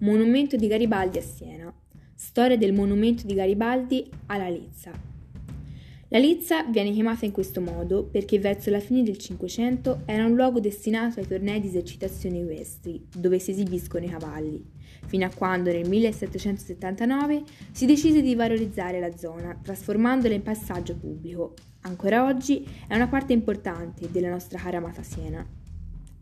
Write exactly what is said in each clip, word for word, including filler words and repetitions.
Monumento di Garibaldi a Siena. Storia del monumento di Garibaldi alla Lizza. La Lizza viene chiamata in questo modo perché verso la fine del Cinquecento era un luogo destinato ai tornei di esercitazioni equestri, dove si esibiscono i cavalli, fino a quando nel millesettecentosettantanove si decise di valorizzare la zona, trasformandola in passaggio pubblico. Ancora oggi è una parte importante della nostra cara amata Siena.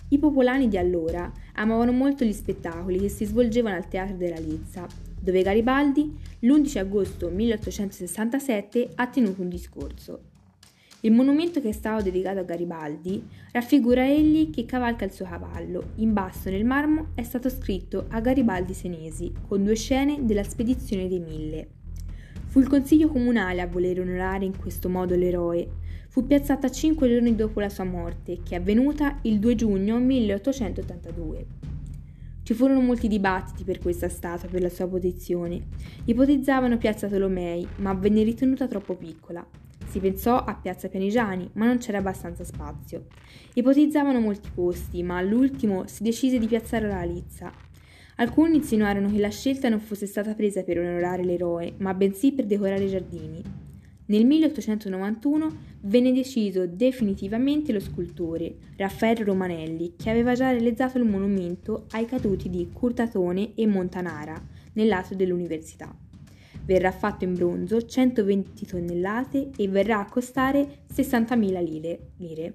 I popolani di allora amavano molto gli spettacoli che si svolgevano al Teatro della Lizza, dove Garibaldi, l'undici agosto milleottocentosessantasette, ha tenuto un discorso. Il monumento che è stato dedicato a Garibaldi raffigura egli che cavalca il suo cavallo. In basso nel marmo è stato scritto "A Garibaldi Senesi", con due scene della spedizione dei Mille. Fu il Consiglio Comunale a voler onorare in questo modo l'eroe. Fu piazzata cinque giorni dopo la sua morte, che è avvenuta il due giugno milleottocentottantadue. Ci furono molti dibattiti per questa statua e per la sua posizione. Ipotizzavano piazza Tolomei, ma venne ritenuta troppo piccola. Si pensò a piazza Pianigiani, ma non c'era abbastanza spazio. Ipotizzavano molti posti, ma all'ultimo si decise di piazzare la Lizza. Alcuni insinuarono che la scelta non fosse stata presa per onorare l'eroe, ma bensì per decorare i giardini. Nel milleottocentonovantuno venne deciso definitivamente lo scultore Raffaello Romanelli, che aveva già realizzato il monumento ai caduti di Curtatone e Montanara, nel lato dell'università. Verrà fatto in bronzo, centoventi tonnellate, e verrà a costare sessantamila lire.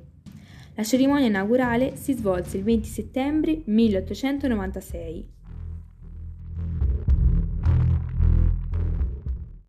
La cerimonia inaugurale si svolse il venti settembre milleottocentonovantasei.